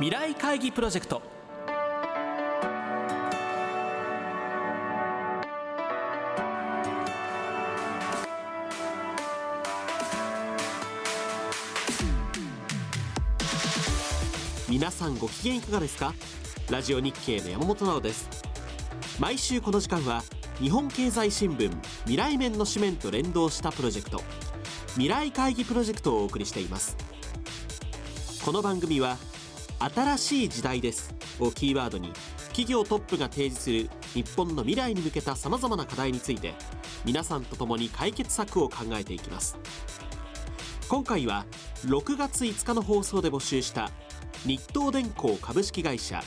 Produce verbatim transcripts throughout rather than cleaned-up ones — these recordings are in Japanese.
未来会議プロジェクト。皆さんご機嫌いかがですか？ラジオ日経の山本直です。毎週この時間は日本経済新聞未来面の紙面と連動したプロジェクト、未来会議プロジェクトをお送りしています。この番組は新しい時代ですをキーワードに、企業トップが提示する日本の未来に向けたさまざまな課題について、皆さんと共に解決策を考えていきます。今回はろくがついつかの放送で募集した日東電工株式会社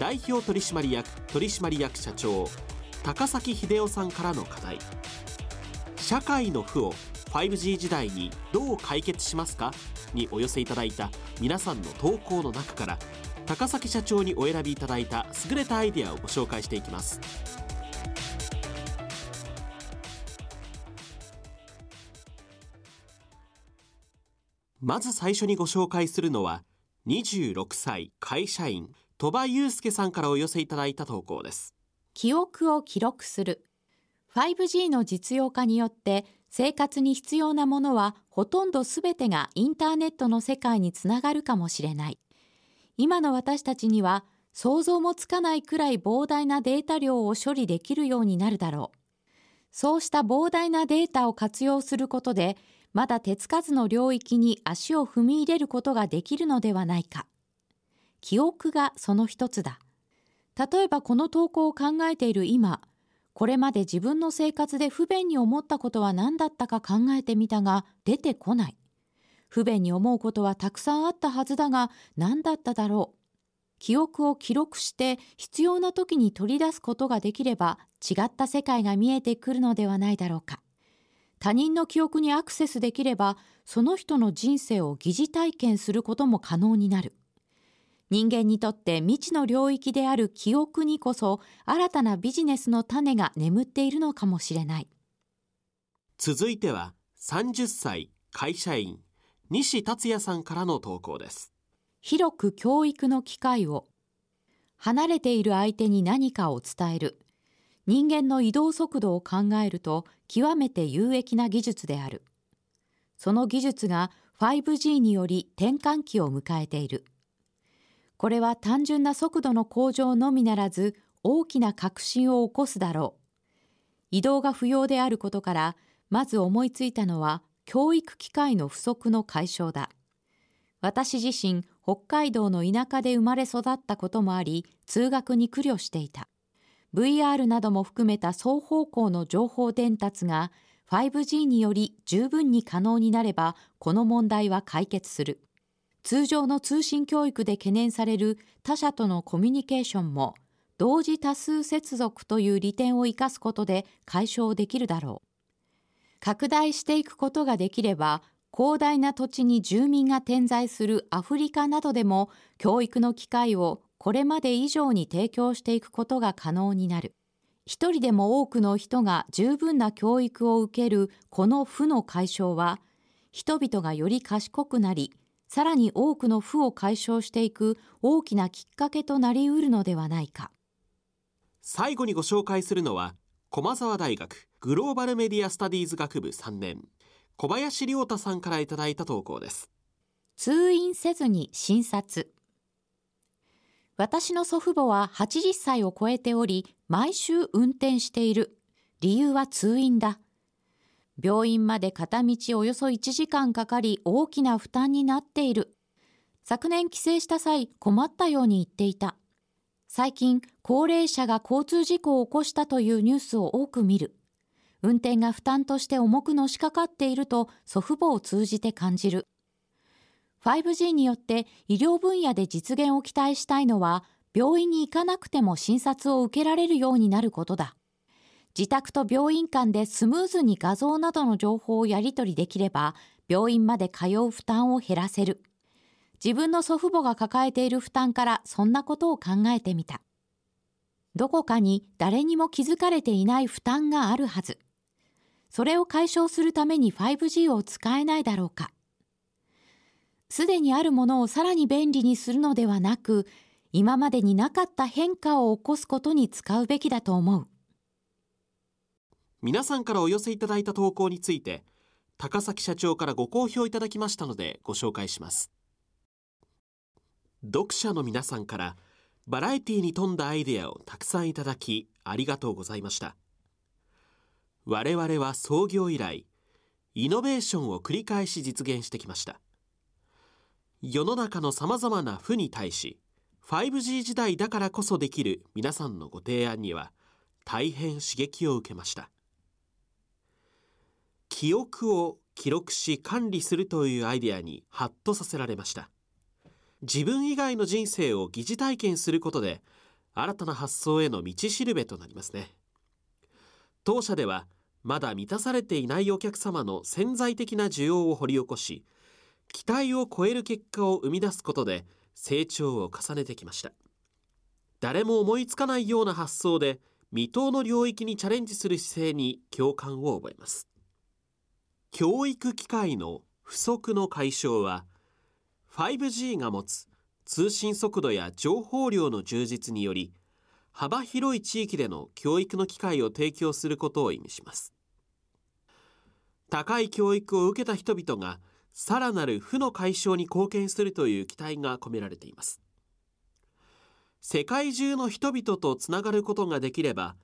代表取締役取締役社長高崎秀夫さんからの課題、社会の負を ファイブジー 時代にどう解決しますかにお寄せいただいた皆さんの投稿の中から、高崎社長にお選びいただいた優れたアイデアをご紹介していきます。まず最初にご紹介するのは、にじゅうろくさい会社員鳥羽祐介さんからお寄せいただいた投稿です。記憶を記録する。 ファイブジー の実用化によって生活に必要なものはほとんどすべてがインターネットの世界につながるかもしれない。今の私たちには想像もつかないくらい膨大なデータ量を処理できるようになるだろう。そうした膨大なデータを活用することで、まだ手つかずの領域に足を踏み入れることができるのではないか。記憶がその一つだ。例えばこの投稿を考えている今、これまで自分の生活で不便に思ったことは何だったか考えてみたが出てこない。不便に思うことはたくさんあったはずだが何だっただろう。記憶を記録して必要な時に取り出すことができれば、違った世界が見えてくるのではないだろうか。他人の記憶にアクセスできれば、その人の人生を疑似体験することも可能になる。人間にとって未知の領域である記憶にこそ、新たなビジネスの種が眠っているのかもしれない。続いてはさんじゅっさい会社員西達也さんからの投稿です。広く教育の機会を。離れている相手に何かを伝える。人間の移動速度を考えると極めて有益な技術である。その技術が ファイブジー により転換期を迎えている。これは単純な速度の向上のみならず、大きな革新を起こすだろう。移動が不要であることから、まず思いついたのは、教育機会の不足の解消だ。私自身、北海道の田舎で生まれ育ったこともあり、通学に苦慮していた。ブイアール なども含めた双方向の情報伝達が、ファイブジー により十分に可能になれば、この問題は解決する。通常の通信教育で懸念される他者とのコミュニケーションも、同時多数接続という利点を生かすことで解消できるだろう。拡大していくことができれば、広大な土地に住民が点在するアフリカなどでも、教育の機会をこれまで以上に提供していくことが可能になる。一人でも多くの人が十分な教育を受けるこの負の解消は、人々がより賢くなり、さらに多くの負を解消していく大きなきっかけとなりうるのではないか。最後にご紹介するのは、駒澤大学グローバルメディアスタディーズ学部さんねん、小林亮太さんからいただいた投稿です。通院せずに診察。私の祖父母ははちじゅっさいを超えており、毎週運転している。理由は通院だ。病院まで片道およそいちじかんかかり、大きな負担になっている。昨年帰省した際、困ったように言っていた。最近、高齢者が交通事故を起こしたというニュースを多く見る。運転が負担として重くのしかかっていると、祖父母を通じて感じる。ファイブジー によって医療分野で実現を期待したいのは、病院に行かなくても診察を受けられるようになることだ。自宅と病院間でスムーズに画像などの情報をやり取りできれば、病院まで通う負担を減らせる。自分の祖父母が抱えている負担からそんなことを考えてみた。どこかに誰にも気づかれていない負担があるはず。それを解消するために ファイブジー を使えないだろうか。すでにあるものをさらに便利にするのではなく、今までになかった変化を起こすことに使うべきだと思う。皆さんからお寄せいただいた投稿について、高崎社長からご好評いただきましたのでご紹介します。読者の皆さんからバラエティに富んだアイデアをたくさんいただき、ありがとうございました。我々は創業以来、イノベーションを繰り返し実現してきました。世の中のさまざまな負に対し、ファイブジー 時代だからこそできる皆さんのご提案には大変刺激を受けました。記憶を記録し管理するというアイデアにハッとさせられました。自分以外の人生を疑似体験することで、新たな発想への道しるべとなりますね。当社ではまだ満たされていないお客様の潜在的な需要を掘り起こし、期待を超える結果を生み出すことで成長を重ねてきました。誰も思いつかないような発想で未踏の領域にチャレンジする姿勢に共感を覚えます。教育機会の不足の解消は ファイブジー が持つ通信速度や情報量の充実により、幅広い地域での教育の機会を提供することを意味します。高い教育を受けた人々がさらなる負の解消に貢献するという期待が込められています。世界中の人々とつながることができれば、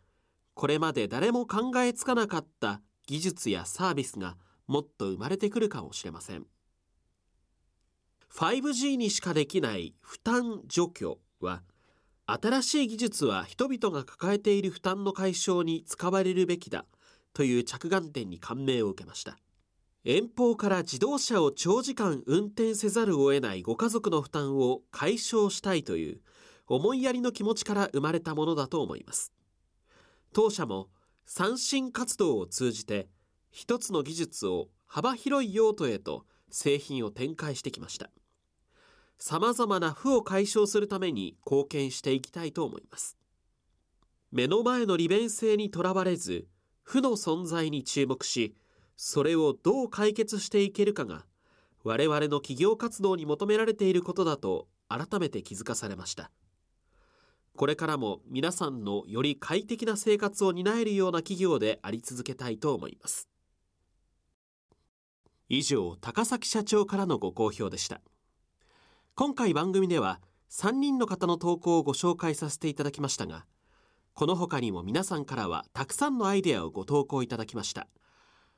これまで誰も考えつかなかった技術やサービスがもっと生まれてくるかもしれません。 ファイブジー にしかできない負担除去は、新しい技術は人々が抱えている負担の解消に使われるべきだという着眼点に感銘を受けました。遠方から自動車を長時間運転せざるを得ないご家族の負担を解消したいという思いやりの気持ちから生まれたものだと思います。当社も三振活動を通じて、一つの技術を幅広い用途へと製品を展開してきました。さまざまな負を解消するために貢献していきたいと思います。目の前の利便性にとらわれず、負の存在に注目し、それをどう解決していけるかが我々の企業活動に求められていることだと改めて気づかされました。これからも皆さんのより快適な生活を担えるような企業であり続けたいと思います。以上、高崎社長からのご好評でした。今回番組ではさんにんの方の投稿をご紹介させていただきましたが、この他にも皆さんからはたくさんのアイデアをご投稿いただきました。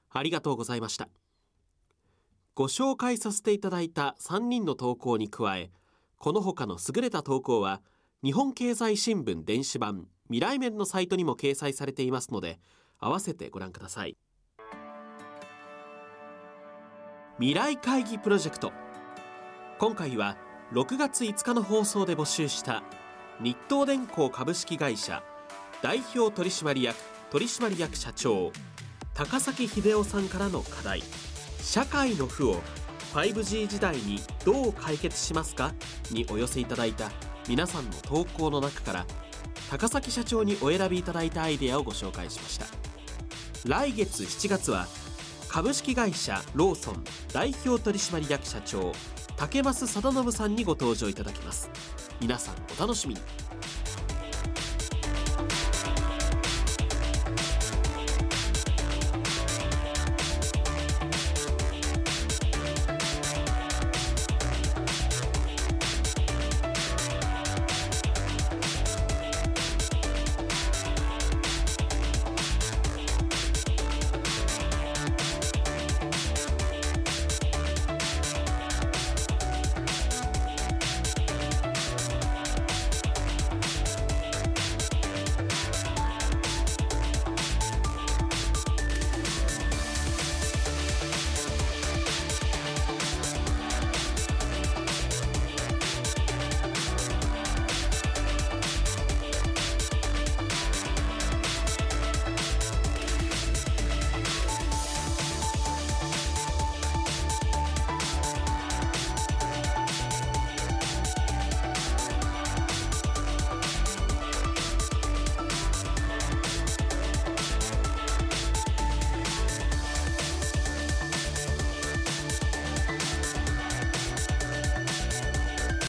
ありがとうございました。ご紹介させていただいたさんにんの投稿に加え、この他の優れた投稿は日本経済新聞電子版未来面のサイトにも掲載されていますので、合わせてご覧ください。未来会議プロジェクト、今回はろくがついつかの放送で募集した日東電工株式会社代表取締役取締役社長高崎秀夫さんからの課題、社会の負を ファイブジー 時代にどう解決しますかにお寄せいただいた皆さんの投稿の中から、高崎社長にお選びいただいたアイデアをご紹介しました。来月しちがつは株式会社ローソン代表取締役社長竹増貞信さんにご登場いただきます。皆さんお楽しみに。